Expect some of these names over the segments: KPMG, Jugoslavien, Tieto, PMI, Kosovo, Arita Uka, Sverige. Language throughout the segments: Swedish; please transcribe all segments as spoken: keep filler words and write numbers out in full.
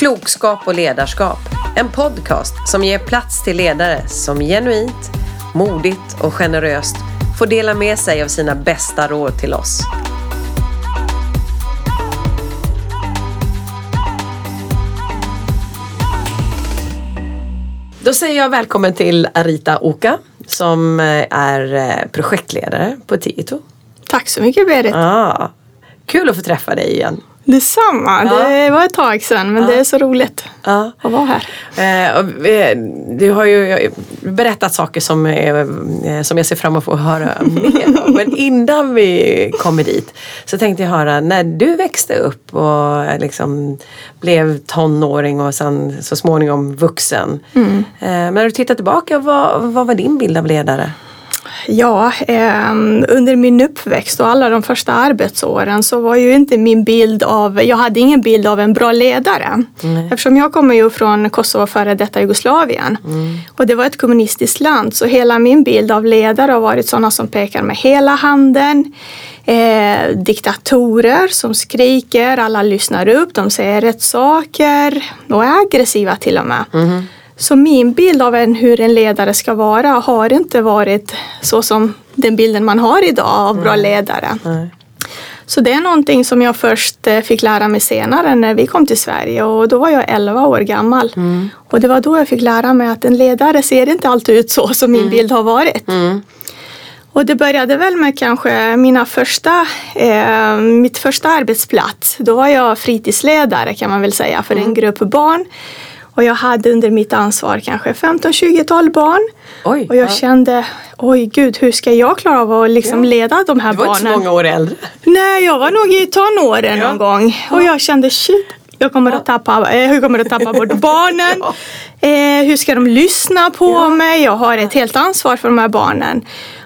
Klokskap och ledarskap. En podcast som ger plats till ledare som genuint, modigt och generöst får dela med sig av sina bästa råd till oss. Då säger jag välkommen till Arita Uka som är projektledare på Tieto. Tack så mycket, Berit. Ah, kul att få träffa dig igen. Detsamma, ja. Det var ett tag sedan, men ja. Det är så roligt ja. att vara här. Eh, och, du har ju berättat saker som, som jag ser fram emot att höra mer om. Men innan vi kommer dit så tänkte jag höra, när du växte upp och liksom blev tonåring och sen så småningom vuxen. Mm. Eh, men när du tittar tillbaka, vad, vad var din bild av ledare? Ja, eh, under min uppväxt och alla de första arbetsåren så var ju inte min bild av, jag hade ingen bild av en bra ledare. Mm. Eftersom jag kommer ju från Kosovo, före detta Jugoslavien. Mm. Och det var ett kommunistiskt land, så hela min bild av ledare har varit sådana som pekar med hela handen. Eh, diktatorer som skriker, alla lyssnar upp, de säger rätt saker och är aggressiva till och med. Mm. Så min bild av en, hur en ledare ska vara har inte varit så som den bilden man har idag av bra mm. ledare. Nej. Så det är någonting som jag först fick lära mig senare när vi kom till Sverige, och då var jag elva år gammal. Mm. Och det var då jag fick lära mig att en ledare ser inte alltid ut så som min mm. bild har varit. Mm. Och det började väl med kanske mina första, eh, mitt första arbetsplats. Då var jag fritidsledare, kan man väl säga, för mm. en grupp barn. Och jag hade under mitt ansvar kanske femton tjugo barn. Oj, och jag ja. kände, oj gud, hur ska jag klara av att liksom ja. leda de här barnen? Du var barnen? Inte så många år äldre. Nej, jag var nog i tonåren ja. någon gång. Och jag kände, shit, jag kommer, ja. att, tappa, eh, jag kommer att tappa bort barnen. ja. eh, hur ska de lyssna på ja. mig? Jag har ett helt ansvar för de här barnen.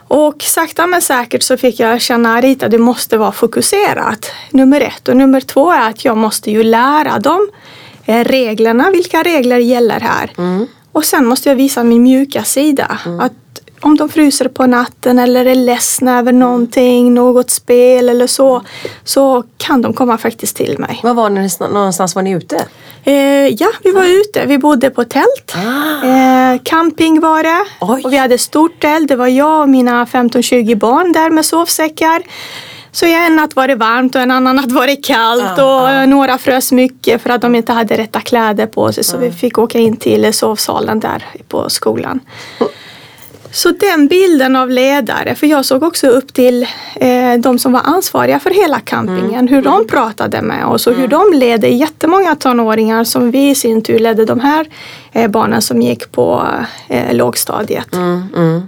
Och sakta men säkert så fick jag känna, Arita, det måste vara fokuserat. Nummer ett. Och nummer två är att jag måste ju lära dem reglerna, vilka regler gäller här. Mm. Och sen måste jag visa min mjuka sida. Mm. Att om de fryser på natten eller är ledsna över någonting, något spel eller så, så kan de komma faktiskt till mig. Var var ni någonstans? Var ni ute? Eh, ja, vi var ah. ute. Vi bodde på tält. Ah. Eh, camping var det. Oj. Och vi hade stort tält. Det var jag och mina femton tjugo barn där med sovsäckar. Så en natt var det varmt och en annan natt var det kallt ja, och ja. några frös mycket för att de inte hade rätta kläder på sig. Så ja. vi fick åka in till sovsalen där på skolan. Mm. Så den bilden av ledare, för jag såg också upp till eh, de som var ansvariga för hela campingen. Mm. Hur de pratade med oss och mm. hur de ledde jättemånga tonåringar som vi i sin tur ledde de här eh, barnen som gick på eh, lågstadiet. Mm, mm.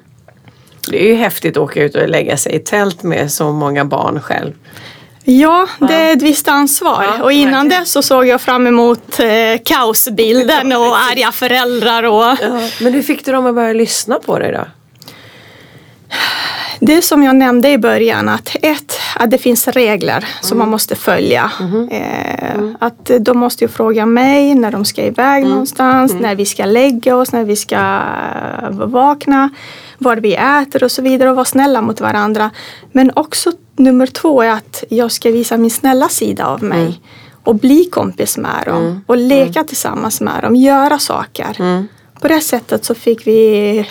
Det är ju häftigt att åka ut och lägga sig i tält med så många barn själv. Ja, det är ett visst ansvar. Ja, och innan dess så såg jag fram emot eh, kaosbilden och arga föräldrar. Och... Ja, men hur fick du dem att börja lyssna på dig då? Det som jag nämnde i början, att ett, att det finns regler mm. som man måste följa. Mm. Eh, mm. Att de måste ju fråga mig när de ska iväg mm. någonstans, mm. när vi ska lägga oss, när vi ska vakna, vad vi äter och så vidare, och vara snälla mot varandra. Men också nummer två är att jag ska visa min snälla sida av mig mm. och bli kompis med dem mm. och leka mm. tillsammans med dem, göra saker. Mm. På det sättet så fick vi...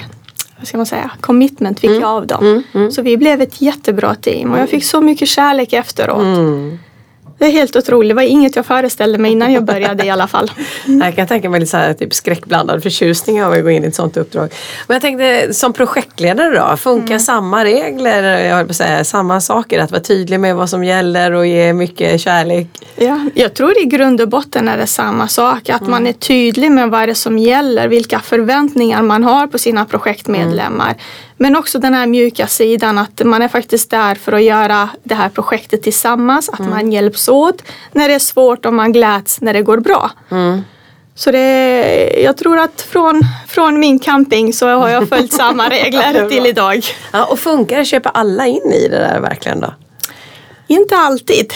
Vad ska man säga? Commitment fick mm. jag av dem. Mm. Mm. Så vi blev ett jättebra team. Och jag fick så mycket kärlek efteråt. Mm. Det är helt otroligt. Det var inget jag föreställde mig innan jag började i alla fall. Mm. Jag kan tänka mig lite så här, typ skräckblandad förtjusning av att gå in i ett sånt uppdrag. Men jag tänkte, som projektledare då, funkar mm. samma regler, jag höll på att säga, samma saker? Att vara tydlig med vad som gäller och ge mycket kärlek? Ja, jag tror i grund och botten är det samma sak. Att mm. man är tydlig med vad det är som gäller, vilka förväntningar man har på sina projektmedlemmar. Mm. Men också den här mjuka sidan, att man är faktiskt där för att göra det här projektet tillsammans. Att mm. man hjälps åt när det är svårt och man gläds när det går bra. Mm. Så det, jag tror att från, från min camping så har jag följt samma regler till idag. Ja, och funkar det? Köper alla in i det där verkligen då? Inte alltid.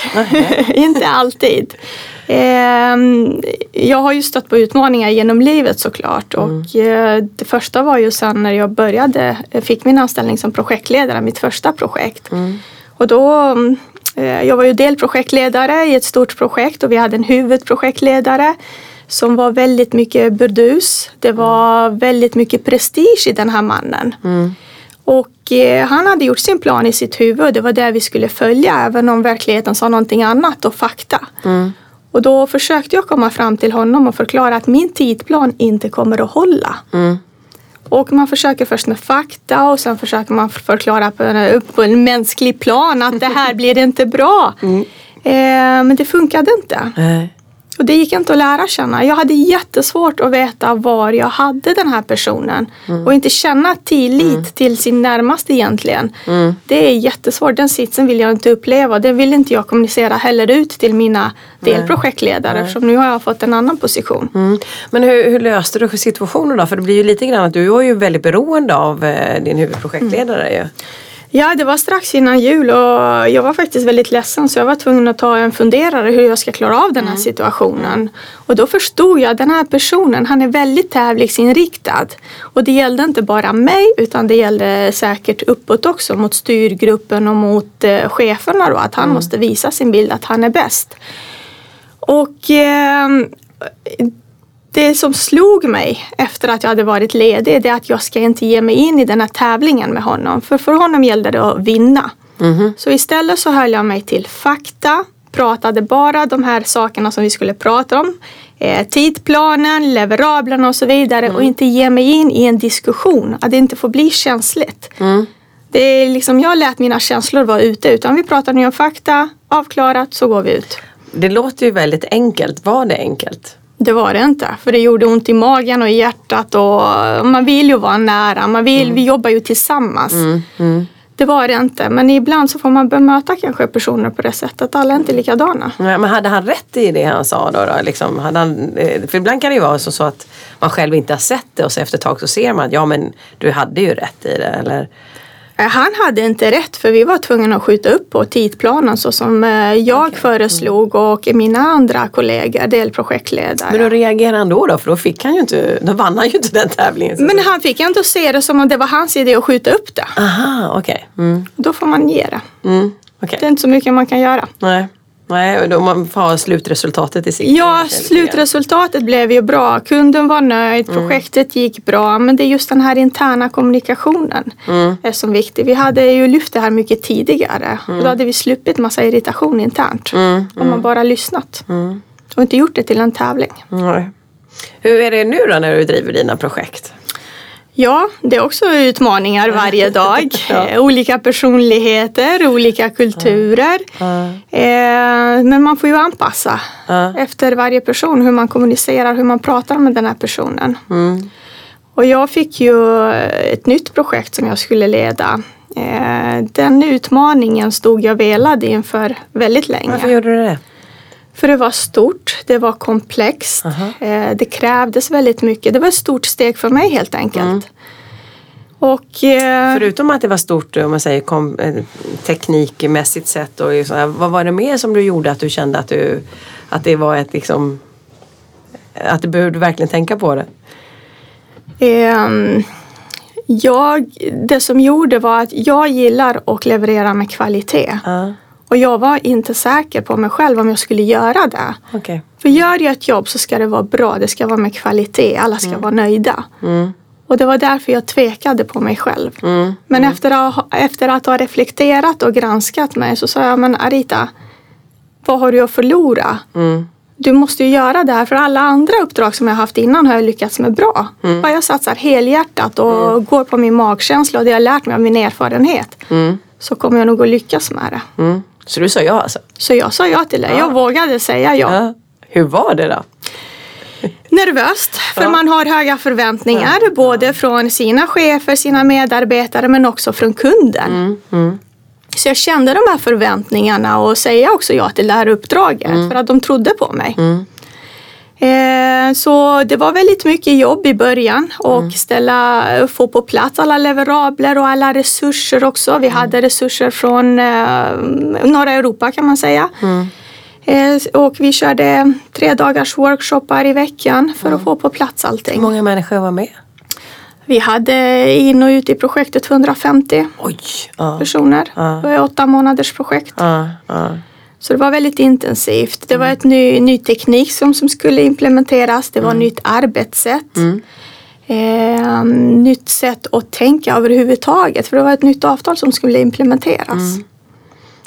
Inte alltid. Jag har ju stött på utmaningar genom livet såklart, och mm. det första var ju sen när jag började, fick min anställning som projektledare, mitt första projekt. Mm. Och då, jag var ju delprojektledare i ett stort projekt och vi hade en huvudprojektledare som var väldigt mycket burdus. Det var väldigt mycket prestige i den här mannen. Mm. Och eh, han hade gjort sin plan i sitt huvud. Det var det vi skulle följa, även om verkligheten sa någonting annat och fakta. Mm. Och då försökte jag komma fram till honom och förklara att min tidplan inte kommer att hålla. Mm. Och man försöker först med fakta och sen försöker man förklara på en, på en mänsklig plan att det här blir inte bra. Mm. Eh, men det funkade inte. Nej. Och det gick inte att lära känna. Jag hade jättesvårt att veta var jag hade den här personen. Mm. Och inte känna tillit mm. till sin närmaste egentligen. Mm. Det är jättesvårt. Den sitsen vill jag inte uppleva. Det vill inte jag kommunicera heller ut till mina delprojektledare. Nej. Eftersom nu har jag fått en annan position. Mm. Men hur, hur löste du situationen då? För det blir ju lite grann att du är ju väldigt beroende av eh, din huvudprojektledare mm. ju. Ja, det var strax innan jul och jag var faktiskt väldigt ledsen så jag var tvungen att ta en funderare hur jag ska klara av den här mm. situationen. Och då förstod jag att den här personen, han är väldigt tävlingsinriktad. Och det gällde inte bara mig utan det gällde säkert uppåt också mot styrgruppen och mot eh, cheferna då. Att han mm. måste visa sin bild att han är bäst. Och eh, det som slog mig efter att jag hade varit ledig är att jag ska inte ge mig in i den här tävlingen med honom. För för honom gällde det att vinna. Mm-hmm. Så istället så höll jag mig till fakta. Pratade bara de här sakerna som vi skulle prata om. Eh, tidplanen, leverablerna och så vidare. Mm. Och inte ge mig in i en diskussion. Att det inte får bli känsligt. Mm. Det är liksom, jag lät mina känslor vara ute. Utan vi pratar nu om fakta. Avklarat så går vi ut. Det låter ju väldigt enkelt. Var det enkelt? Det var det inte, för det gjorde ont i magen och i hjärtat och man vill ju vara nära, man vill, mm. vi jobbar ju tillsammans. Mm. Mm. Det var det inte, men ibland så får man bemöta kanske personer på det sättet, alla är inte likadana. Ja, men hade han rätt i det han sa då? då? Liksom, hade han, för ibland kan det ju vara så, så att man själv inte har sett det och så efter ett tag så ser man att ja men du hade ju rätt i det eller... Han hade inte rätt för vi var tvungna att skjuta upp på tidplanen så som jag okay. föreslog och mina andra kollegor, delprojektledare. Men då reagerade han då då? För då, fick han ju inte, då vann han ju inte den tävlingen. Men han fick ändå se det som om det var hans idé att skjuta upp det. Aha, okej. Okay. Mm. Då får man ge det. Mm, okay. Det är inte så mycket man kan göra. Nej. Nej, och då man får ha slutresultatet i sig. Ja, slutresultatet blev ju bra. Kunden var nöjd, projektet mm. gick bra. Men det är just den här interna kommunikationen mm. är som viktig. Vi hade ju lyft det här mycket tidigare. Mm. Och då hade vi sluppit massa irritation internt. Mm. Mm. Om man bara lyssnat. Mm. Och inte gjort det till en tävling. Nej. Hur är det nu då när du driver dina projekt? Ja, det är också utmaningar varje dag. ja. Olika personligheter, olika kulturer. Ja. Eh, men man får ju anpassa ja. efter varje person. Hur man kommunicerar, hur man pratar med den här personen. Mm. Och jag fick ju ett nytt projekt som jag skulle leda. Eh, den utmaningen stod jag velad inför väldigt länge. Varför gjorde du det? För det var stort, det var komplext, uh-huh. eh, det krävdes väldigt mycket. Det var ett stort steg för mig helt enkelt. Mm. Och, eh, Förutom att det var stort om man säger, kom, eh, teknikmässigt sett, och så här, vad var det mer som du gjorde att du kände att, du, att det var ett liksom, att du behövde verkligen tänka på det? Eh, jag, det som gjorde var att jag gillar att leverera med kvalitet. Uh. Och jag var inte säker på mig själv om jag skulle göra det. Okay. För gör jag ett jobb så ska det vara bra. Det ska vara med kvalitet. Alla ska mm. vara nöjda. Mm. Och det var därför jag tvekade på mig själv. Mm. Men mm. Efter, att, efter att ha reflekterat och granskat mig så sa jag, men Arita, vad har du att förlora? Mm. Du måste ju göra det här. För alla andra uppdrag som jag haft innan har jag lyckats med bra. Mm. Bara jag satsar helhjärtat och mm. går på min magkänsla och det jag lärt mig av min erfarenhet. Mm. Så kommer jag nog att lyckas med det. Mm. Så du sa ja alltså? Så jag sa ja till det. Ja. Jag vågade säga ja. ja. Hur var det då? Nervöst. För ja. man har höga förväntningar. Ja. Både ja. från sina chefer, sina medarbetare. Men också från kunden. Mm. Mm. Så jag kände de här förväntningarna. Och säga också ja till det här uppdraget. Mm. För att de trodde på mig. Mm. Eh, så det var väldigt mycket jobb i början. Och mm. ställa, få på plats alla leverabler och alla resurser också. Vi mm. hade resurser från eh, norra Europa kan man säga. Mm. Eh, och vi körde tre dagars workshoppar i veckan för mm. att få på plats allting. Hur många människor var med? Vi hade in och ut i projektet hundrafemtio Oj. Ah. personer. Ah. Det var åtta månaders projekt. Ah. Ah. Så det var väldigt intensivt. Det var mm. ett ny, ny teknik som, som skulle implementeras. Det var mm. nytt arbetssätt. Mm. Eh, nytt sätt att tänka överhuvudtaget. För det var ett nytt avtal som skulle implementeras. Mm.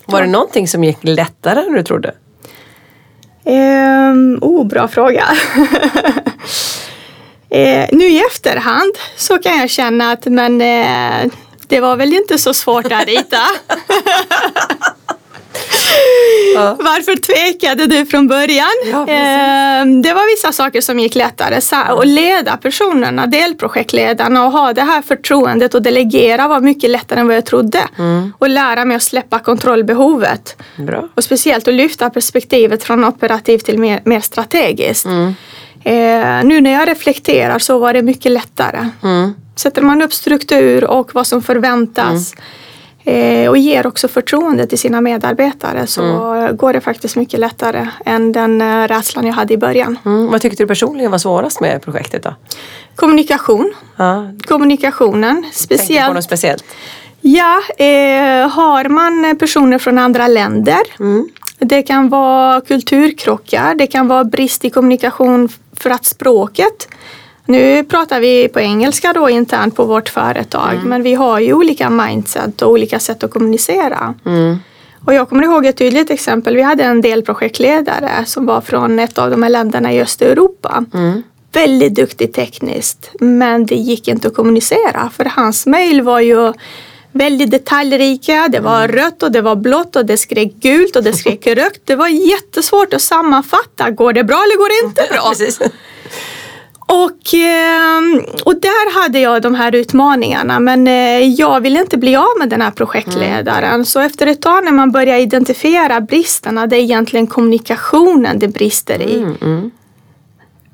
Var det någonting som gick lättare än du trodde? Eh, oh, bra fråga. eh, nu i efterhand så kan jag känna att men, eh, det var väl inte så svårt, Arita. Ja. Varför tvekade du från början? Ja, det var vissa saker som gick lättare. Att leda personerna, delprojektledarna, och ha det här förtroendet och delegera var mycket lättare än vad jag trodde. Mm. Och lära mig att släppa kontrollbehovet. Bra. Och speciellt att lyfta perspektivet från operativt till mer, mer strategiskt. Mm. Eh, nu när jag reflekterar så var det mycket lättare. Mm. Sätter man upp struktur och vad som förväntas. Mm. Och ger också förtroende till sina medarbetare så mm. går det faktiskt mycket lättare än den rädslan jag hade i början. Mm. Vad tyckte du personligen var svårast med projektet då? Kommunikation. Ja. Kommunikationen. Speciellt. Tänker på något speciellt? Ja, eh, har man personer från andra länder. Mm. Det kan vara kulturkrockar. Det kan vara brist i kommunikation för att språket. Nu pratar vi på engelska då internt på vårt företag. Mm. Men vi har ju olika mindset och olika sätt att kommunicera. Mm. Och jag kommer ihåg ett tydligt exempel. Vi hade en delprojektledare som var från ett av de här länderna i Östeuropa. Mm. Väldigt duktig tekniskt. Men det gick inte att kommunicera. För hans mejl var ju väldigt detaljrika. Det var mm. rött och det var blått och det skrek gult och det skrek rött. Det var jättesvårt att sammanfatta. Går det bra eller går det inte bra? Precis. Och, och där hade jag de här utmaningarna, men jag ville inte bli av med den här projektledaren. Mm. Så efter ett tag när man börjar identifiera bristerna, det är egentligen kommunikationen det brister i. Mm, mm.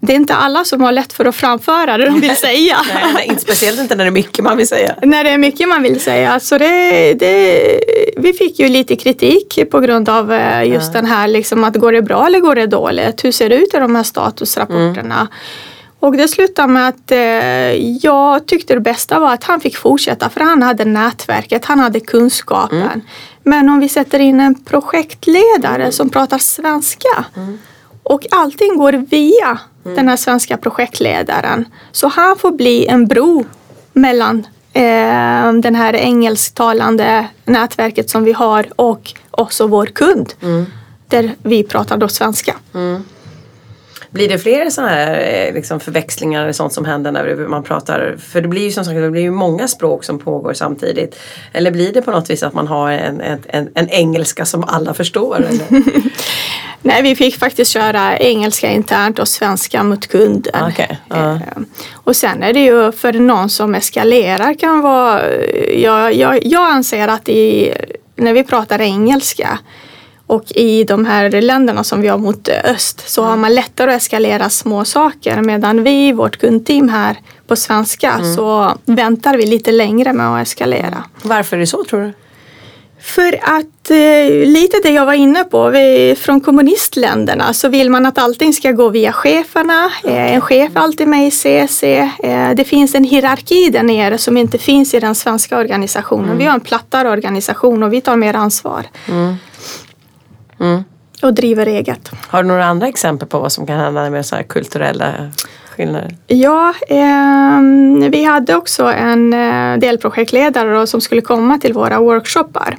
Det är inte alla som har lätt för att framföra det de vill säga. nej, nej, inte speciellt inte när det är mycket man vill säga. När det är mycket man vill säga. Så det, det, vi fick ju lite kritik på grund av just mm. den här, liksom, att går det bra eller går det dåligt? Hur ser det ut i de här statusrapporterna? Mm. Och det slutade med att eh, jag tyckte det bästa var att han fick fortsätta. För han hade nätverket, han hade kunskapen. Mm. Men om vi sätter in en projektledare mm. som pratar svenska. Mm. Och allting går via mm. den här svenska projektledaren. Så han får bli en bro mellan eh, den här engelsktalande nätverket som vi har. Och också vår kund. Mm. Där vi pratar då svenska. Mm. Blir det fler sådana här liksom förväxlingar eller sånt som händer när man pratar? För det blir ju som sagt, det blir ju många språk som pågår samtidigt. Eller blir det på något vis att man har en, en, en, en engelska som alla förstår? Eller? Nej, vi fick faktiskt köra engelska internt och svenska mot kunden. Okay. Uh. Och sen är det ju för någon som eskalerar kan vara... Jag, jag, jag anser att i, när vi pratar engelska... Och i de här länderna som vi har mot öst så har man lättare att eskalera små saker. Medan vi, vårt kundteam här på svenska, mm. så väntar vi lite längre med att eskalera. Varför är det så, tror du? För att eh, lite det jag var inne på, vi, från kommunistländerna så vill man att allting ska gå via cheferna. Eh, en chef är alltid med i C C. Eh, det finns en hierarki där nere som inte finns i den svenska organisationen. Mm. Vi har en plattare organisation och vi tar mer ansvar. Mm. Mm. Och driver eget. Har du några andra exempel på vad som kan hända med så här kulturella skillnader? Ja, eh, vi hade också en delprojektledare då, som skulle komma till våra workshoppar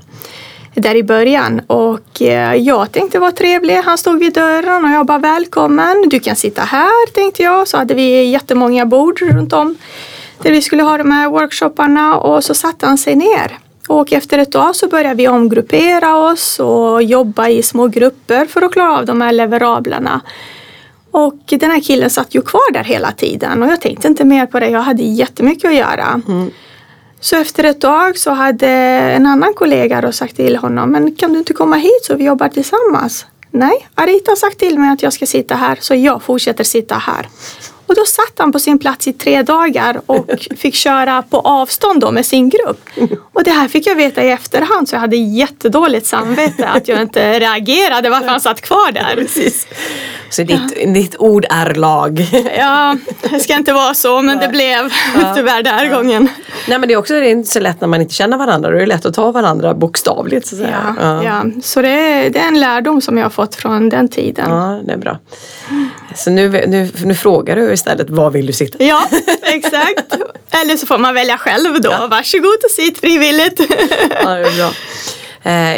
där i början. Och eh, jag tänkte vara trevlig. Han stod vid dörren och jag bara välkommen. Du kan sitta här, tänkte jag. Så hade vi jättemånga bord runt om där vi skulle ha de här workshopparna. Och så satte han sig ner. Och efter ett tag så började vi omgruppera oss och jobba i små grupper för att klara av de här leverablerna. Och den här killen satt ju kvar där hela tiden och jag tänkte inte mer på det. Jag hade jättemycket att göra. Mm. Så efter ett tag så hade en annan kollega då sagt till honom, men kan du inte komma hit så vi jobbar tillsammans? Nej, Arita har sagt till mig att jag ska sitta här så jag fortsätter sitta här. Och då satt han på sin plats i tre dagar och fick köra på avstånd då med sin grupp. Och det här fick jag veta i efterhand så jag hade jättedåligt samvete att jag inte reagerade varför han satt kvar där. Precis. Så ditt, ja. ditt ord är lag. Ja, det ska inte vara så, men det blev ja. tyvärr den här ja. gången. Nej, men det är också det är inte så lätt när man inte känner varandra. Det är lätt att ta varandra bokstavligt, så att säga. Ja, ja. ja. Så det är, det är en lärdom som jag har fått från den tiden. Ja, det är bra. Så nu, nu, nu frågar du istället, var vill du sitta? Ja, exakt. Eller så får man välja själv då. Ja. Varsågod och sitt frivilligt. Ja, det är bra.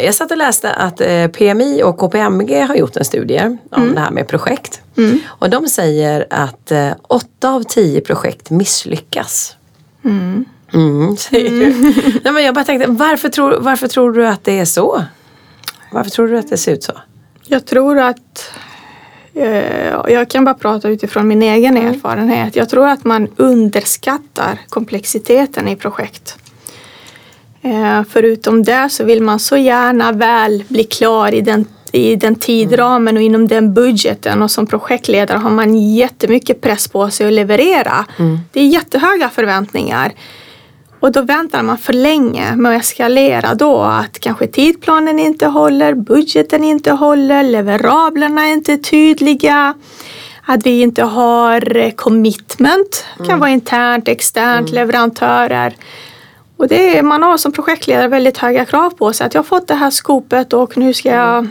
Jag satt och läste att P M I och K P M G har gjort en studie om mm. det här med projekt. Mm. Och de säger att åtta av tio projekt misslyckas. Mm. Mm, säger mm. du. Nej, men jag bara tänkte, varför tror, varför tror du att det är så? Varför tror du att det ser ut så? Jag tror att... Jag kan bara prata utifrån min egen erfarenhet. Jag tror att man underskattar komplexiteten i projekt. Förutom det så vill man så gärna väl bli klar i den, i den tidramen och inom den budgeten. Och som projektledare har man jättemycket press på sig att leverera. Mm. Det är jättehöga förväntningar. Och då väntar man för länge med att eskalera då att kanske tidplanen inte håller, budgeten inte håller, leverablerna är inte tydliga. Att vi inte har commitment, mm. kan vara internt, externt, mm. leverantörer. Och det är, man har som projektledare väldigt höga krav på sig att jag har fått det här skopet och nu ska jag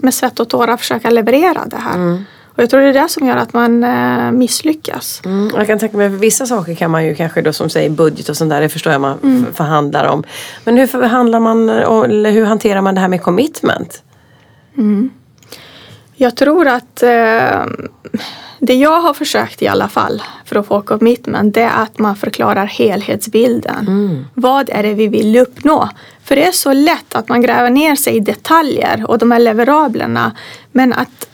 med svett och tårar försöka leverera det här. Mm. Och jag tror det är det som gör att man misslyckas. Mm, jag kan tänka mig, för vissa saker kan man ju kanske då som säger budget och sånt där, det förstår jag man mm. förhandlar om. Men hur förhandlar man, eller hur hanterar man det här med commitment? Mm. Jag tror att eh, det jag har försökt i alla fall för att få commitment, det är att man förklarar helhetsbilden. Mm. Vad är det vi vill uppnå? För det är så lätt att man gräver ner sig i detaljer och de här leverablerna, men att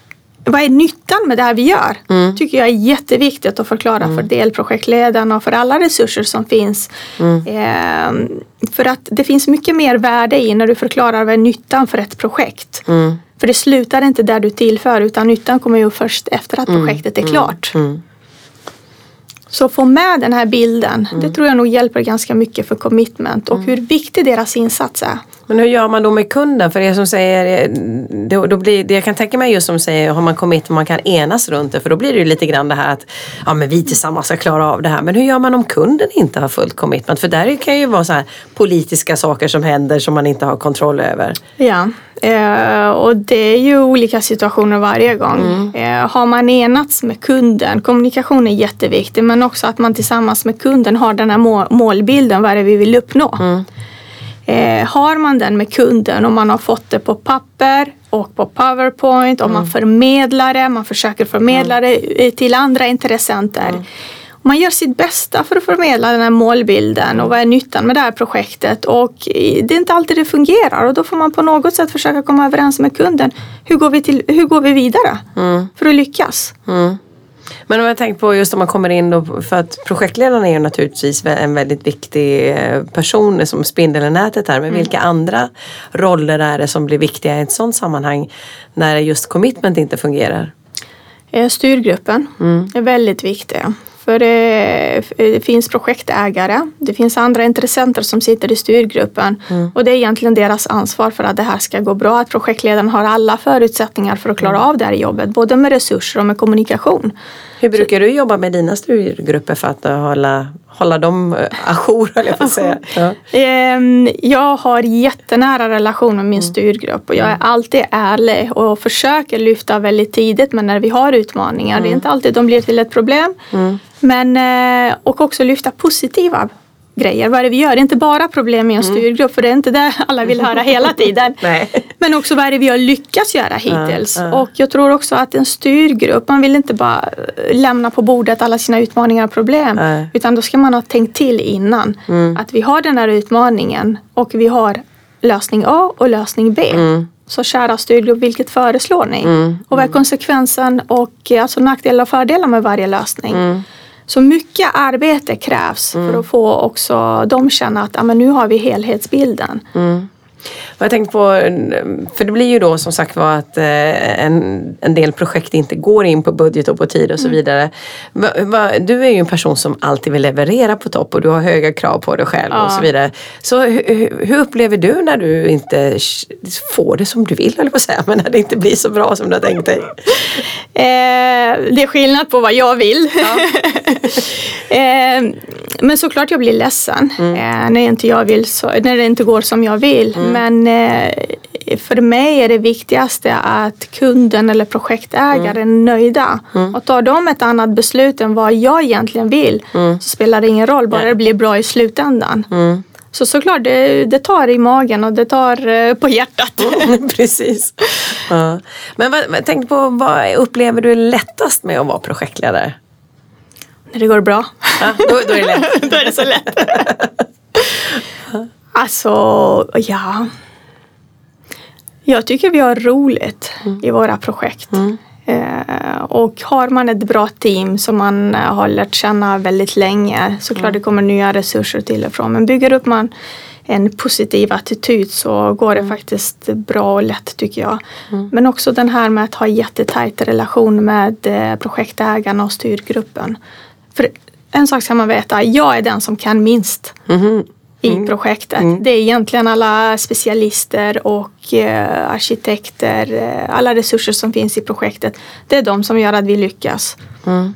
vad är nyttan med det här vi gör? Mm. Tycker jag är jätteviktigt att förklara mm. för delprojektledarna och för alla resurser som finns. Mm. Eh, för att det finns mycket mer värde i när du förklarar vad är nyttan för ett projekt. Mm. För det slutar inte där du tillför, utan nyttan kommer ju först efter att mm. projektet är klart. Mm. Mm. Så få med den här bilden, mm. det tror jag nog hjälper ganska mycket för commitment och mm. hur viktig deras insats är. Men hur gör man då med kunden? För det som säger, då, då blir, det jag kan tänka mig just som säger, har man kommit man kan enas runt det, för då blir det ju lite grann det här att ja, men vi tillsammans ska klara av det här. Men hur gör man om kunden inte har fullt commitment? För där kan ju vara så här politiska saker som händer som man inte har kontroll över. Ja, eh, och det är ju olika situationer varje gång. Mm. Eh, har man enats med kunden, kommunikation är jätteviktig, men också att man tillsammans med kunden har den här mål- målbilden, vad är det vi vill uppnå? Mm. Eh, har man den med kunden och man har fått det på papper och på PowerPoint och mm. man förmedlar det, man försöker förmedla mm. det till andra intressenter. Mm. Man gör sitt bästa för att förmedla den här målbilden och vad är nyttan med det här projektet, och det är inte alltid det fungerar, och då får man på något sätt försöka komma överens med kunden. Hur går vi, till, hur går vi vidare mm. för att lyckas? Mm. Men om jag tänker på just om man kommer in då, för att projektledaren är ju naturligtvis en väldigt viktig person som spindeln i nätet här, men mm. vilka andra roller är det som blir viktiga i ett sådant sammanhang när just commitment inte fungerar? Styrgruppen mm. är väldigt viktig, för det finns projektägare, det finns andra intressenter som sitter i styrgruppen mm. och det är egentligen deras ansvar för att det här ska gå bra, att projektledaren har alla förutsättningar för att klara av det här jobbet, både med resurser och med kommunikation. Hur brukar du jobba med dina styrgrupper för att hålla, hålla dem ajour, eller jag får säga? Ja. Jag har jättenära relation med min styrgrupp och jag är alltid ärlig och försöker lyfta väldigt tidigt, men när vi har utmaningar, mm. det är inte alltid de blir till ett problem. Mm. Men, och också lyfta positiva grejer, vad är det vi gör? Det är inte bara problem i en mm. styrgrupp, för det är inte det alla vill höra hela tiden. Nej. Men också vad är det vi har lyckats göra hittills. Uh, uh. Och jag tror också att en styrgrupp, man vill inte bara lämna på bordet alla sina utmaningar och problem. Uh. Utan då ska man ha tänkt till innan. Mm. Att vi har den här utmaningen och vi har lösning A och lösning B. Mm. Så kära styrgrupp, vilket föreslår ni? Mm. Och vad är konsekvensen och alltså nackdelar och fördelar med varje lösning? Mm. Så mycket arbete krävs mm. för att få också de känna att ah, men nu har vi helhetsbilden. Mm. Jag tänkte på, för det blir ju då som sagt var att en, en del projekt inte går in på budget och på tid och så vidare. Va, va, du är ju en person som alltid vill leverera på topp och du har höga krav på dig själv ja. och så vidare. Så hur, hur upplever du när du inte får det som du vill, eller vad säger, men när det inte blir så bra som du har tänkt dig? Eh, det är skillnad på vad jag vill. Ja. eh, men såklart jag blir ledsen mm. eh, när, inte jag vill så, när det inte går som jag vill. Mm. Men eh, för mig är det viktigaste att kunden eller projektägaren mm. är nöjda. Mm. Och tar de ett annat beslut än vad jag egentligen vill mm. så spelar det ingen roll, bara Nej. Det blir bra i slutändan. Mm. Så såklart, det, det tar i magen och det tar på hjärtat. Mm, precis. Ja. Men vad, tänk på, vad upplever du lättast med att vara projektledare? När det går bra. Ja, då, då är det lätt. Då är det så lätt. Alltså, ja. Jag tycker vi har roligt mm. i våra projekt. Mm. Eh, och har man ett bra team som man har lärt känna väldigt länge, såklart mm. det kommer nya resurser till och från. Men bygger upp man en positiv attityd så går det mm. faktiskt bra och lätt, tycker jag. Mm. Men också den här med att ha jättetajt relation med projektägarna och styrgruppen. För en sak ska man veta, jag är den som kan minst. Mm-hmm. i projektet. Mm. Det är egentligen alla specialister och eh, arkitekter, eh, alla resurser som finns i projektet. Det är de som gör att vi lyckas. Mm.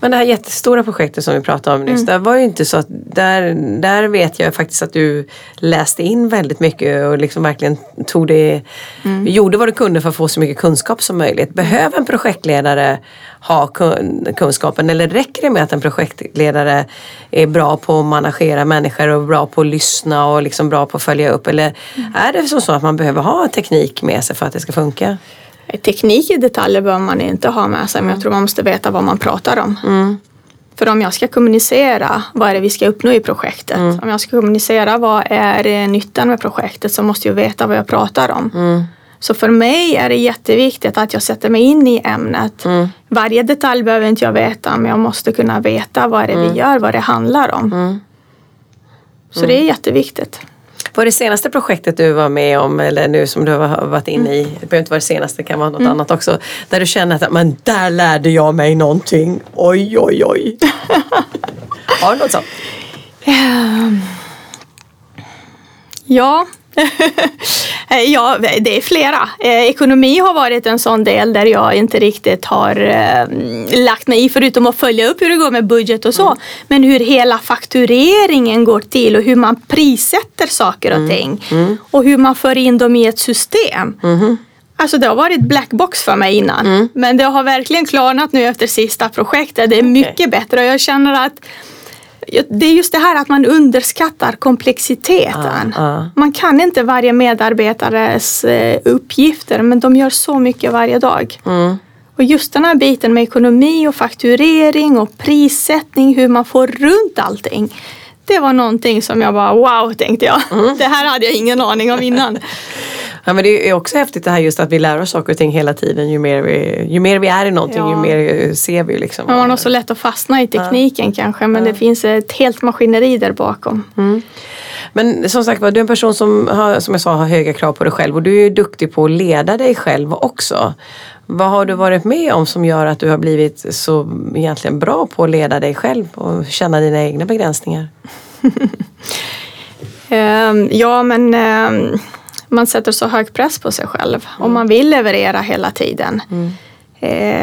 Men det här jättestora projektet som vi pratade om nyss, mm. där var ju inte så att, där, där vet jag faktiskt att du läste in väldigt mycket och liksom verkligen tog det, mm. gjorde vad du kunde för att få så mycket kunskap som möjligt. Behöver en projektledare ha kun, kunskapen, eller räcker det med att en projektledare är bra på att managera människor och bra på att lyssna och liksom bra på att följa upp, eller mm. är det som så att man behöver ha teknik med sig för att det ska funka? Teknik i detaljer behöver man inte ha med sig, men jag tror man måste veta vad man pratar om. Mm. För om jag ska kommunicera vad är det vi ska uppnå i projektet, mm. om jag ska kommunicera vad är nyttan med projektet, så måste jag veta vad jag pratar om. Mm. Så för mig är det jätteviktigt att jag sätter mig in i ämnet. Mm. Varje detalj behöver inte jag veta, men jag måste kunna veta vad det är mm. vi gör, vad det handlar om. Mm. Så det är jätteviktigt. Vad är det senaste projektet du var med om, eller nu som du har varit inne i? Det behöver inte vara det senaste, det kan vara något mm. annat också. Där du känner att, men där lärde jag mig någonting. Oj, oj, oj. Har du något sånt? Um, ja. ja, det är flera. Eh, ekonomi har varit en sån del där jag inte riktigt har eh, lagt mig i, förutom att följa upp hur det går med budget och så. Mm. Men hur hela faktureringen går till och hur man prissätter saker och mm. ting. Mm. Och hur man för in dem i ett system. Mm. Alltså det har varit blackbox för mig innan. Mm. Men det har verkligen klarnat nu efter sista projektet. Det är mycket okay. bättre, och jag känner att det är just det här att man underskattar komplexiteten. Ah, ah. Man kan inte varje medarbetares uppgifter, men de gör så mycket varje dag. Mm. Och just den här biten med ekonomi och fakturering och prissättning, hur man får runt allting. Det var någonting som jag bara, wow, tänkte jag. Mm. Det här hade jag ingen aning om innan. Ja, men det är också häftigt det här just att vi lär oss saker och ting hela tiden. Ju mer vi, ju mer vi är i någonting, ja. ju mer ser vi. Liksom. Man har nog så lätt att fastna i tekniken ja. kanske, men ja. det finns ett helt maskineri där bakom. Mm. Men som sagt, du är en person som, har, som jag sa, har höga krav på dig själv, och du är duktig på att leda dig själv också. Vad har du varit med om som gör att du har blivit så egentligen bra på att leda dig själv och känna dina egna begränsningar? um, ja, men... Um... Man sätter så hög press på sig själv mm. och man vill leverera hela tiden. Mm.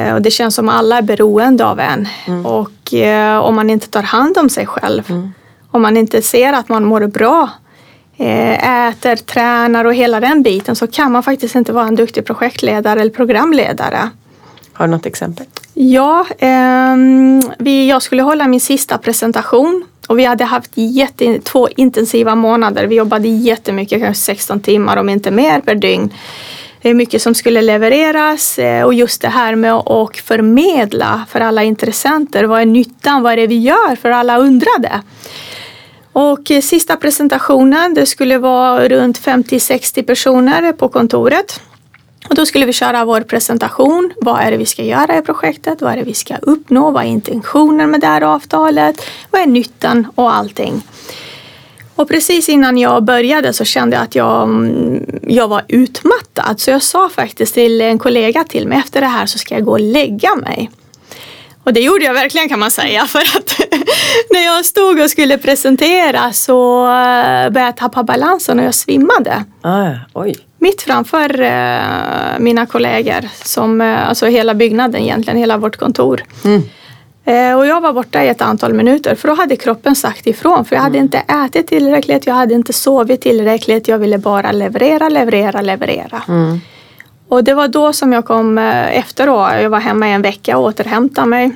Eh, och det känns som alla är beroende av en. Mm. Och eh, om man inte tar hand om sig själv, mm. om man inte ser att man mår bra, eh, äter, tränar och hela den biten, så kan man faktiskt inte vara en duktig projektledare eller programledare. Har du något exempel? Ja, eh, vi, jag skulle hålla min sista presentation. Och vi hade haft jätte, två intensiva månader. Vi jobbade jättemycket, kanske sexton timmar om inte mer per dygn. Det är mycket som skulle levereras, och just det här med att förmedla för alla intressenter. Vad är nyttan? Vad är det vi gör? För alla undrade. Och sista presentationen, det skulle vara runt femtio till sextio personer på kontoret. Och då skulle vi köra vår presentation. Vad är det vi ska göra i projektet? Vad är det vi ska uppnå? Vad är intentionen med det här avtalet? Vad är nyttan och allting? Och precis innan jag började så kände jag att jag, jag var utmattad. Så jag sa faktiskt till en kollega till mig, efter det här så ska jag gå och lägga mig. Och det gjorde jag verkligen, kan man säga. För att när jag stod och skulle presentera så började jag tappa balansen och jag svimmade. Ah, oj. Mitt framför eh, mina kollegor, som, eh, alltså hela byggnaden egentligen, hela vårt kontor. Mm. Eh, och jag var borta i ett antal minuter, för då hade kroppen sagt ifrån. För jag hade mm. inte ätit tillräckligt, jag hade inte sovit tillräckligt, jag ville bara leverera, leverera, leverera. Mm. Och det var då som jag kom efter då. Jag var hemma i en vecka och återhämtade mig.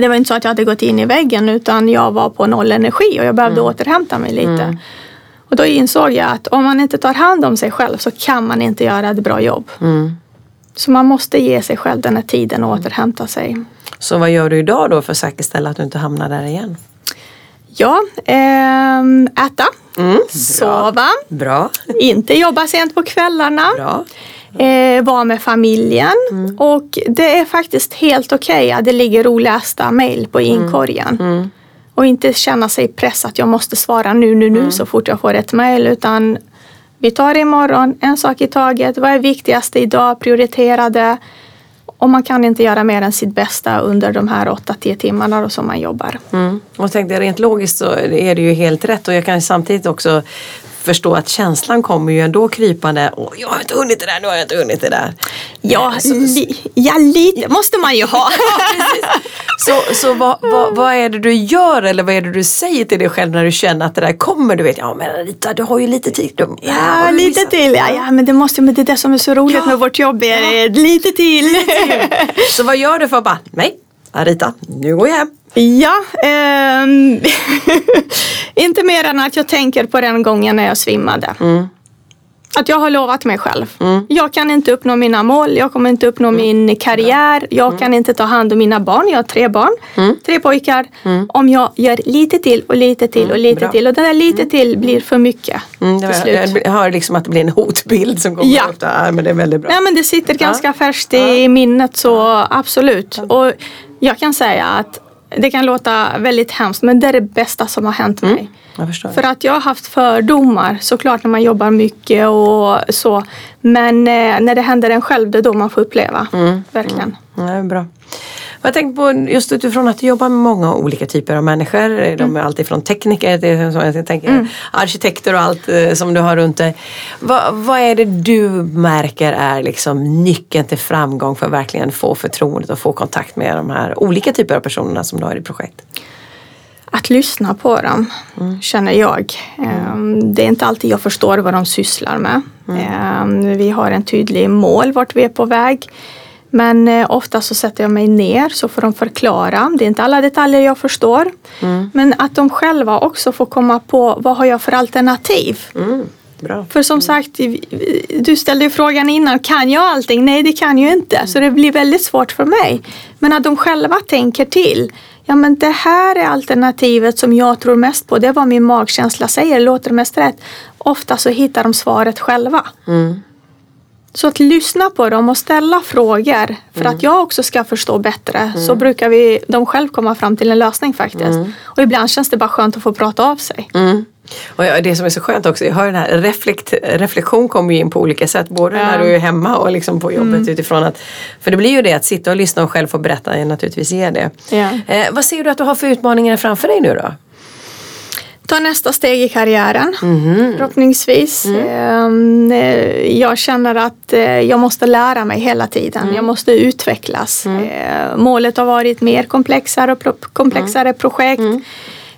Det var inte så att jag hade gått in i väggen, utan jag var på noll energi och jag behövde mm. återhämta mig lite. Mm. Och då insåg jag att om man inte tar hand om sig själv så kan man inte göra ett bra jobb. Mm. Så man måste ge sig själv den här tiden och återhämta sig. Så vad gör du idag då för att säkerställa att du inte hamnar där igen? Ja, ähm, äta, mm. sova, bra. Bra. Inte jobba sent på kvällarna. Bra. Eh, var med familjen mm. och det är faktiskt helt okej okay att det ligger olästa mejl på inkorgen mm. Mm. och inte känna sig pressad att jag måste svara nu, nu, nu mm. så fort jag får ett mejl, utan vi tar det imorgon, en sak i taget, vad är viktigaste idag, prioriterade, och man kan inte göra mer än sitt bästa under de här åtta till tio timmarna då som man jobbar. Mm. Och tänkte, rent logiskt så är det ju helt rätt, och jag kan samtidigt också förstå att känslan kommer ju ändå krypande. Åh, jag har inte hunnit det där, nu har jag inte hunnit det där. Ja, så, li, ja lite måste man ju ha. Ja, så så vad, vad, vad är det du gör, eller vad är det du säger till dig själv när du känner att det där kommer? Du vet, ja men Arita, du har ju lite tid. Du, ja, ja lite visat. Till. Ja, ja, men det måste men det är det som är så roligt ja. Med vårt jobb. Är, ja. Lite till. Lite till. Så vad gör du för att bara, nej Arita, nu går jag hem. Ja, eh, inte mer än att jag tänker på den gången när jag svimmade. Mm. Att jag har lovat mig själv. Mm. Jag kan inte uppnå mina mål, jag kommer inte uppnå mm. min karriär, jag mm. kan inte ta hand om mina barn. Jag har tre barn, mm. tre pojkar. Mm. Om jag gör lite till och lite till och lite Bra. till. Och det där lite mm. till blir för mycket. Mm, det var, till slut. Jag hör liksom att det blir en hotbild som kommer ja. upp där, men det är väldigt bra. Nej, men det sitter ganska ja. färskt i ja. minnet, så ja. absolut. Ja. Och jag kan säga att det kan låta väldigt hemskt, men det är det bästa som har hänt mig. Mm, jag förstår. För att jag har haft fördomar, såklart när man jobbar mycket och så. Men eh, när det händer en själv, det är då man får uppleva. Mm, verkligen. Mm, det är bra. Jag tänkte på, just utifrån att du jobbar med många olika typer av människor. Mm. De är alltid från tekniker till, som jag tänker, mm. arkitekter och allt eh, som du har runt dig. Va, vad är det du märker är liksom nyckeln till framgång för att verkligen få förtroendet och få kontakt med de här olika typer av personerna som du har i projekt? Att lyssna på dem, mm. känner jag. Mm. Det är inte alltid jag förstår vad de sysslar med. Mm. Vi har en tydlig mål vart vi är på väg. Men eh, ofta så sätter jag mig ner så får de förklara. Det är inte alla detaljer jag förstår. Mm. Men att de själva också får komma på vad har jag för alternativ. Mm. Bra. För som mm. sagt, du ställde ju frågan innan, kan jag allting? Nej, det kan jag inte. Mm. Så det blir väldigt svårt för mig. Men att de själva tänker till. Ja, men det här är alternativet som jag tror mest på. Det är vad min magkänsla säger, låter mest rätt. Ofta så hittar de svaret själva. Mm. Så att lyssna på dem och ställa frågor för mm. att jag också ska förstå bättre. Mm. Så brukar vi, de själv komma fram till en lösning faktiskt. Mm. Och ibland känns det bara skönt att få prata av sig. Mm. Och det som är så skönt också, jag har den här reflekt, reflektion kommer ju in på olika sätt. Både mm. när du är hemma och liksom på jobbet mm. utifrån att, för det blir ju det att sitta och lyssna och själv få berätta är naturligtvis ger det. Yeah. Eh, vad ser du att du har för utmaningar framför dig nu då? Ta nästa steg i karriären, mm-hmm. förhoppningsvis. Mm. Jag känner att jag måste lära mig hela tiden. Mm. Jag måste utvecklas. Mm. Målet har varit mer komplexare och pro- komplexare mm. projekt.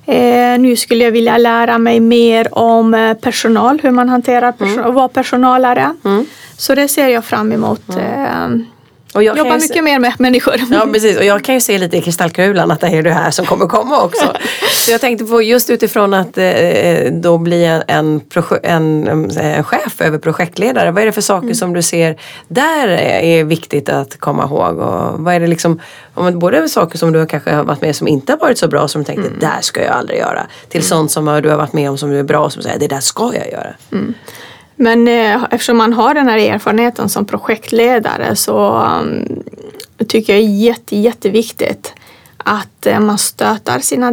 Mm. Nu skulle jag vilja lära mig mer om personal, hur man hanterar person- och vad personalare. Mm. Så det ser jag fram emot. Mm. Och jag jobbar mycket se... mer med människor. Ja, precis. Och jag kan ju se lite i kristallkulan att det är det här som kommer komma också. Så jag tänkte på just utifrån att eh, då bli en, en, proje- en, en chef över projektledare. Vad är det för saker mm. som du ser där är viktigt att komma ihåg? Och vad är det liksom, både saker som du kanske har varit med som inte har varit så bra som du tänkte, mm. det där ska jag aldrig göra. Till mm. sånt som du har varit med om som du är bra och som säger, det där ska jag göra. Mm. Men eh, eftersom man har den här erfarenheten som projektledare så um, tycker jag är jätte, jätteviktigt att man stöttar sina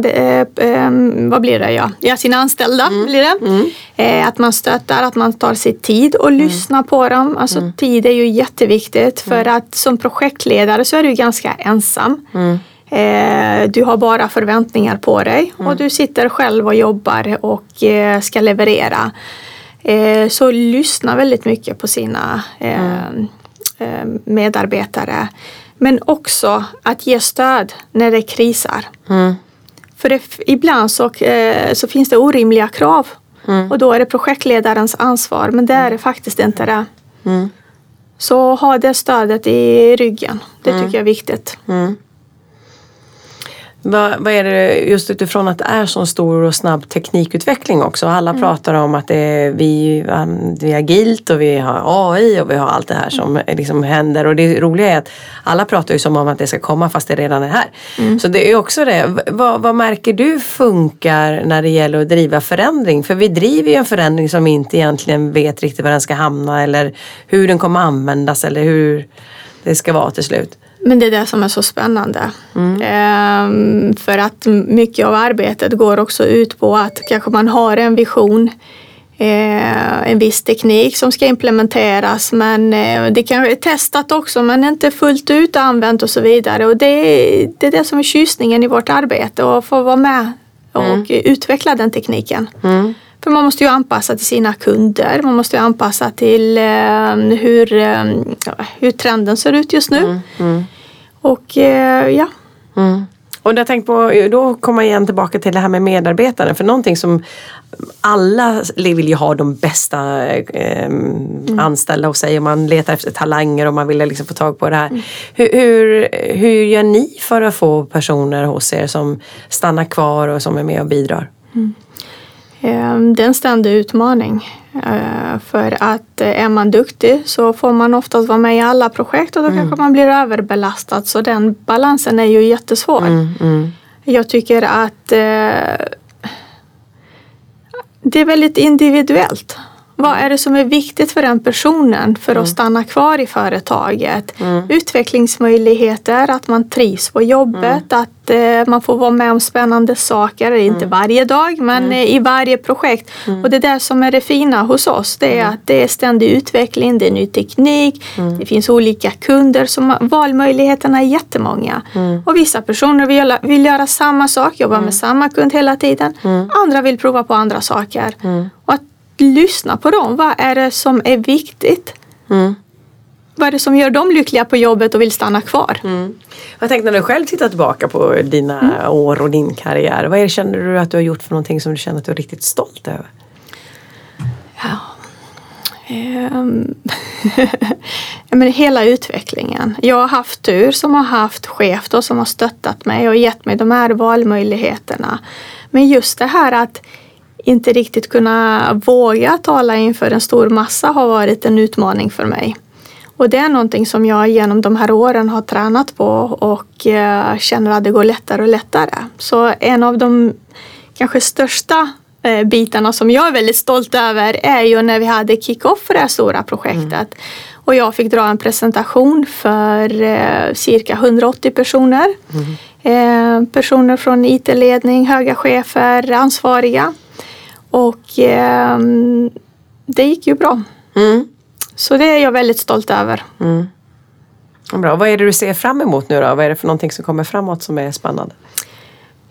vad blir det ja, ja sina anställda mm. blir det mm. att man stöttar, att man tar sig tid och mm. lyssnar på dem. Alltså mm. tid är ju jätteviktigt för mm. att som projektledare så är du ganska ensam. Mm. Du har bara förväntningar på dig mm. och du sitter själv och jobbar och ska leverera. Så lyssna väldigt mycket på sina mm. medarbetare. Men också att ge stöd när det krisar. Mm. För det, ibland så, så finns det orimliga krav. Mm. Och då är det projektledarens ansvar. Men det är det faktiskt inte det. Mm. Så ha det stödet i ryggen. Det tycker mm. jag är viktigt. Mm. Vad, vad är det just utifrån att det är så stor och snabb teknikutveckling också? Alla mm. pratar om att det är, vi, vi är agilt och vi har A I och vi har allt det här som liksom händer. Och det roliga är att alla pratar ju som om att det ska komma fast det redan är här. Mm. Så det är också det. Vad, vad märker du funkar när det gäller att driva förändring? För vi driver ju en förändring som inte egentligen vet riktigt var den ska hamna eller hur den kommer användas eller hur det ska vara till slut. Men det är det som är så spännande. Mm. Ehm, för att mycket av arbetet går också ut på att kanske man har en vision, eh, en viss teknik som ska implementeras. Men eh, det kanske är testat också men inte fullt ut använt och så vidare. Och det, det är det som är tjusningen i vårt arbete och få vara med och mm. utveckla den tekniken. Mm. För man måste ju anpassa till sina kunder. Man måste ju anpassa till eh, hur, eh, hur trenden ser ut just nu. Mm. Mm. Och eh, ja. Mm. Och jag tänkte på, då kommer jag igen tillbaka till det här med medarbetarna. För någonting som alla vill ju ha de bästa eh, mm. anställda och säger man letar efter talanger och man vill liksom få tag på det här. Mm. Hur, hur, hur gör ni för att få personer hos er som stannar kvar och som är med och bidrar? Mm. Det är en ständig utmaning för att är man duktig så får man oftast vara med i alla projekt och då mm. kanske man blir överbelastad så den balansen är ju jättesvår. Mm, mm. Jag tycker att eh, det är väldigt individuellt. Vad är det som är viktigt för den personen för mm. att stanna kvar i företaget? Mm. Utvecklingsmöjligheter, att man trivs på jobbet, mm. att eh, man får vara med om spännande saker. Mm. Inte varje dag, men mm. i varje projekt. Mm. Och det där som är det fina hos oss, det är mm. att det är ständig utveckling, det är ny teknik, mm. det finns olika kunder. Som, valmöjligheterna är jättemånga. Mm. Och vissa personer vill göra, vill göra samma sak, jobba mm. med samma kund hela tiden. Mm. Andra vill prova på andra saker. Mm. Och att lyssna på dem. Vad är det som är viktigt? Mm. Vad är det som gör dem lyckliga på jobbet och vill stanna kvar? Mm. Jag tänkte när du själv tittar tillbaka på dina mm. år och din karriär. Vad är det, känner du att du har gjort för någonting som du känner att du är riktigt stolt över? Ja. Ehm. Men hela utvecklingen. Jag har haft tur som har haft chef då, som har stöttat mig och gett mig de här valmöjligheterna. Men just det här att inte riktigt kunna våga tala inför en stor massa har varit en utmaning för mig. Och det är någonting som jag genom de här åren har tränat på och eh, känner att det går lättare och lättare. Så en av de kanske största eh, bitarna som jag är väldigt stolt över är ju när vi hade kick-off för det här stora projektet. Mm. Och jag fick dra en presentation för eh, cirka hundraåttio personer. Mm. Eh, personer från I T-ledning, höga chefer, ansvariga. Och eh, det gick ju bra. Mm. Så det är jag väldigt stolt över. Mm. Bra. Vad är det du ser fram emot nu då? Vad är det för någonting som kommer framåt som är spännande?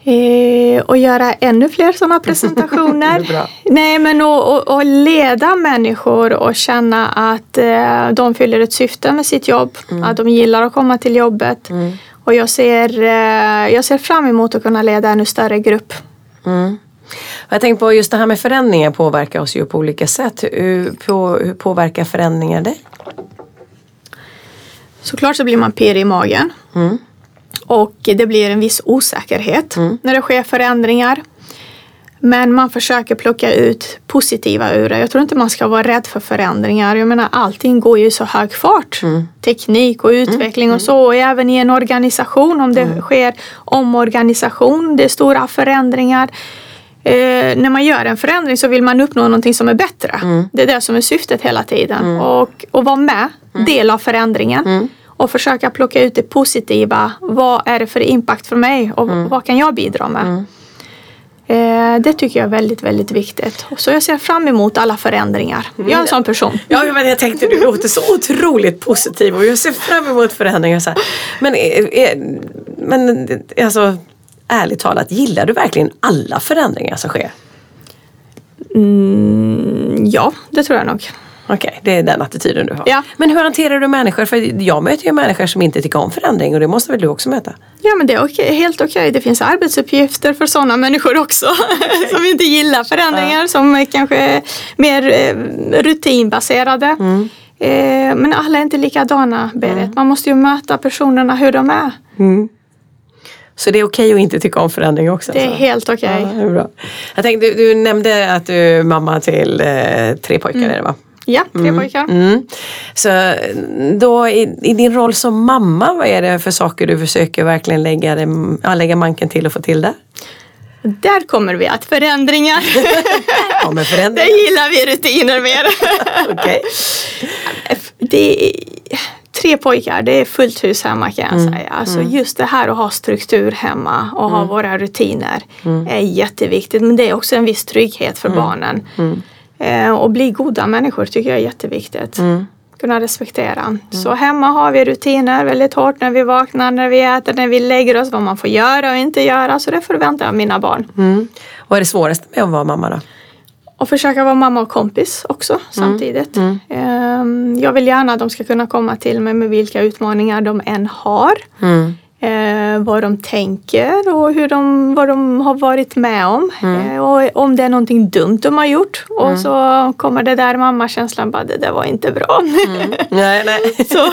Eh, och göra ännu fler sådana presentationer. Nej, men och, och, och leda människor och känna att eh, de fyller ett syfte med sitt jobb. Mm. Att de gillar att komma till jobbet. Mm. Och jag ser, eh, jag ser fram emot att kunna leda ännu större grupp. Mm. Jag tänker på just det här med förändringar påverkar oss ju på olika sätt. Hur, på, hur påverkar förändringar dig? Såklart så blir man pirrig i magen. Mm. Och det blir en viss osäkerhet mm. när det sker förändringar. Men man försöker plocka ut positiva ur det. Jag tror inte man ska vara rädd för förändringar. Jag menar, allting går ju så hög fart. Mm. Teknik och utveckling mm. och så. Och även i en organisation, om det mm. sker omorganisation, det är stora förändringar. Eh, när man gör en förändring så vill man uppnå någonting som är bättre. Mm. Det är det som är syftet hela tiden. Mm. Och, och vara med, mm. del av förändringen. Mm. och försöka plocka ut det positiva. Vad är det för impact för mig och mm. vad kan jag bidra med? Mm. Det tycker jag är väldigt, väldigt viktigt. Så jag ser fram emot alla förändringar. Jag är en sån person. Ja, men jag tänkte, du låter så otroligt positiv och jag ser fram emot förändringar. Så här. Men, men alltså, ärligt talat, gillar du verkligen alla förändringar som sker? Mm, ja, det tror jag nog. Okej, det är den attityden du har. Ja. Men hur hanterar du människor? För jag möter ju människor som inte tycker om förändring och det måste väl du också möta? Ja, men det är okej, helt okej. Det finns arbetsuppgifter för sådana människor också som inte gillar förändringar, ja. Som är kanske mer rutinbaserade. Mm. Eh, men alla är inte likadana, Berit. Mm. Man måste ju möta personerna hur de är. Mm. Så det är okej att inte tycka om förändring också? Det är så. Helt okej. Ja, det är bra. Jag tänkte, du, du nämnde att du är mamma till eh, tre pojkar, mm. är det va? Ja, tre pojkar. Mm, mm. Så då i, i din roll som mamma, vad är det för saker du försöker verkligen lägga, det, lägga manken till och få till där? Där kommer vi att förändringar. Kommer förändringar. Där gillar vi rutiner mer. Okej. Det är tre pojkar, det är fullt hus hemma kan jag mm. säga. Alltså mm. just det här att ha struktur hemma och mm. ha våra rutiner mm. är jätteviktigt. Men det är också en viss trygghet för mm. barnen. Mm. Och bli goda människor tycker jag är jätteviktigt. Mm. Kunna respektera. Mm. Så hemma har vi rutiner väldigt hårt när vi vaknar, när vi äter, när vi lägger oss. Vad man får göra och inte göra. Så det förväntar jag av mina barn. Mm. Vad är det svåraste med att vara mamma då? Och försöka vara mamma och kompis också mm. samtidigt. Mm. Jag vill gärna att de ska kunna komma till mig med vilka utmaningar de än har. Mm. Eh, vad de tänker och hur de, vad de har varit med om. Mm. Eh, och om det är någonting dumt de har gjort. Mm. Och så kommer det där mammakänslan bara, det där var inte bra. Mm. Nej, nej. Så,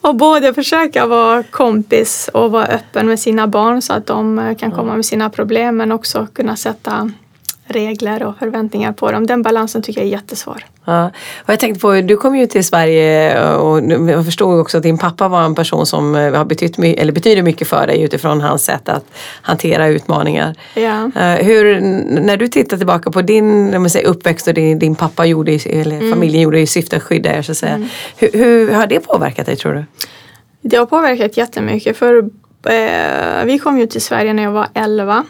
och både försöka vara kompis och vara öppen med sina barn så att de kan komma med sina problem. Men också kunna sätta regler och förväntningar på dem. Den balansen tycker jag är jättesvår. Ja. Och jag tänkte på, du kom ju till Sverige och jag förstod också att din pappa var en person som har betytt my- eller betyder mycket för dig utifrån hans sätt att hantera utmaningar. Ja. Hur, när du tittar tillbaka på din om man säger, uppväxt och din, din pappa gjorde, eller mm. familjen gjorde i syfte att skydda er så att säga. Mm. Hur, hur har det påverkat dig tror du? Det har påverkat jättemycket för eh, vi kom ju till Sverige när jag var elva.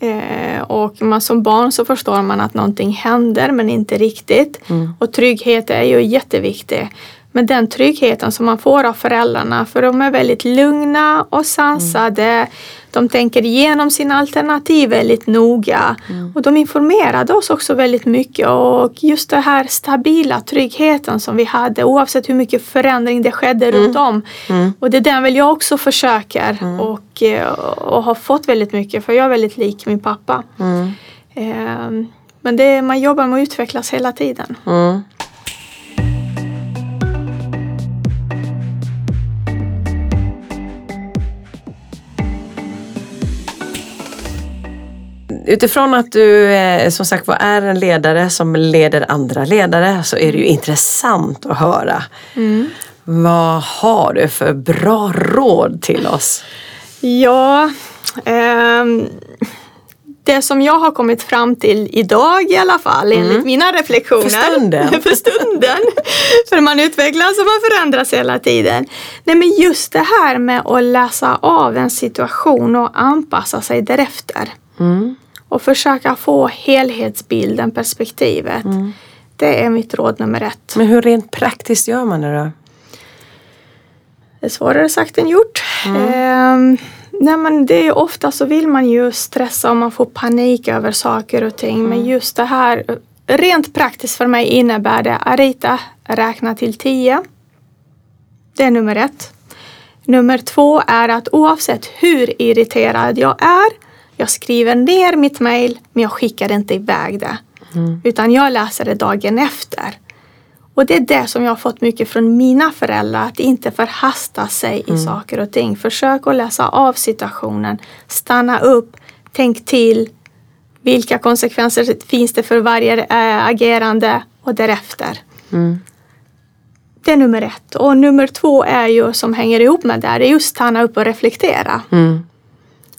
Eh, och man, som barn så förstår man att någonting händer men inte riktigt mm. och trygghet är ju jätteviktig, men den tryggheten som man får av föräldrarna, för de är väldigt lugna och sansade mm. de tänker igenom sina alternativ väldigt noga mm. och de informerade oss också väldigt mycket, och just den här stabila tryggheten som vi hade oavsett hur mycket förändring det skedde mm. runt om mm. och det är den väl jag också försöker mm. och, och har fått väldigt mycket, för jag är väldigt lik min pappa mm. eh, men det, man jobbar med att utvecklas hela tiden mm. Utifrån att du som sagt är en ledare som leder andra ledare, så är det ju intressant att höra. Mm. Vad har du för bra råd till oss? Ja, eh, det som jag har kommit fram till idag i alla fall, enligt mm. mina reflektioner. För stunden. För stunden. För man utvecklas och man förändras hela tiden. Nej, men just det här med att läsa av en situation och anpassa sig därefter. Mm. Och försöka få helhetsbilden, perspektivet. Mm. Det är mitt råd nummer ett. Men hur rent praktiskt gör man det då? Det är svårare sagt än gjort. Mm. Ehm, nej men det är ofta så vill man ju stressa om man får panik över saker och ting. Mm. Men just det här, rent praktiskt för mig innebär det. Arita, räkna till tio. Det är nummer ett. Nummer två är att oavsett hur irriterad jag är. Jag skriver ner mitt mejl, men jag skickar inte iväg det. Mm. Utan jag läser det dagen efter. Och det är det som jag har fått mycket från mina föräldrar. Att inte förhasta sig mm. i saker och ting. Försök att läsa av situationen. Stanna upp. Tänk till. Vilka konsekvenser finns det för varje äh, agerande? Och därefter. Mm. Det är nummer ett. Och nummer två är ju, som hänger ihop med det här, är just stanna upp och reflektera. Mm.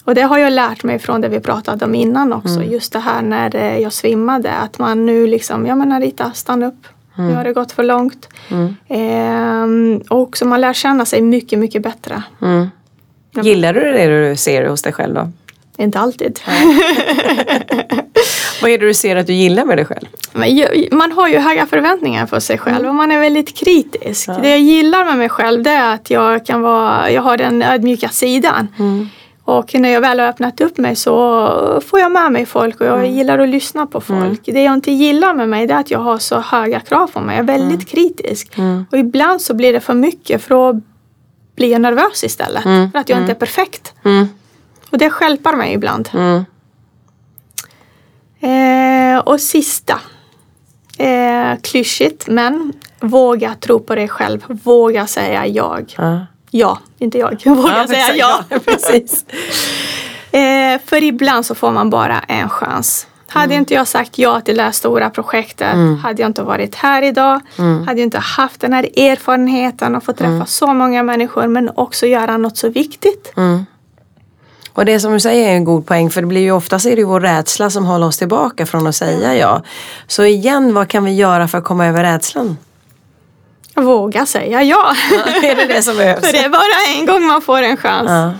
Och det har jag lärt mig från det vi pratade om innan också. Mm. Just det här när jag svimmade. Att man nu liksom, ja men Arita, stanna upp. Mm. Nu har det gått för långt. Mm. Ehm, och så man lär känna sig mycket, mycket bättre. Mm. Gillar du det du ser hos dig själv då? Inte alltid. Vad är det du ser att du gillar med dig själv? Man har ju höga förväntningar för sig själv. Mm. Och man är väldigt kritisk. Ja. Det jag gillar med mig själv det är att jag, kan vara, jag har den ödmjuka sidan. Mm. Och när jag väl har öppnat upp mig så får jag med mig folk. Och jag mm. gillar att lyssna på folk. Mm. Det jag inte gillar med mig det är att jag har så höga krav på mig. Jag är väldigt mm. kritisk. Mm. Och ibland så blir det för mycket för att bli jag nervös istället. Mm. För att jag mm. inte är perfekt. Mm. Och det hjälper mig ibland. Mm. Eh, och sista. Eh, klyschigt. Men våga tro på dig själv. Våga säga jag. Mm. Ja, inte jag. Våga ja, säga ja. ja. Precis. eh, för ibland så får man bara en chans. Hade mm. inte jag sagt ja till det här stora projektet. Mm. Hade jag inte varit här idag. Mm. Hade jag inte haft den här erfarenheten. Och fått träffa mm. så många människor. Men också göra något så viktigt. Mm. Och det som du säger är en god poäng. För det blir ju oftast är det ju vår rädsla som håller oss tillbaka från att säga ja. Så igen, vad kan vi göra för att komma över rädslan? Våga säga ja. ja är det det som behövs? För det är bara en gång man får en chans. Ja.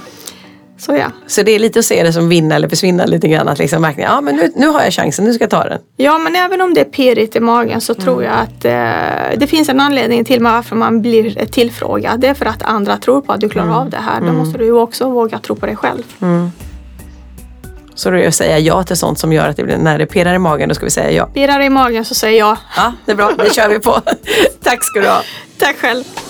Så ja. Så det är lite att se det som vinna eller försvinna lite grann. Att liksom märka, ja men nu, nu har jag chansen, nu ska jag ta den. Ja men även om det är pirrigt i magen så mm. tror jag att eh, det finns en anledning till varför man blir tillfrågad. Det är för att andra tror på att du klarar mm. av det här. Då mm. måste du ju också våga tro på dig själv. Mm. Så då säger jag ja till sånt som gör att det blir, när det pirrar i magen, då ska vi säga ja. Pirrar i magen så säger jag. Ja, det är bra, det kör vi på. Tack ska du ha. Tack själv.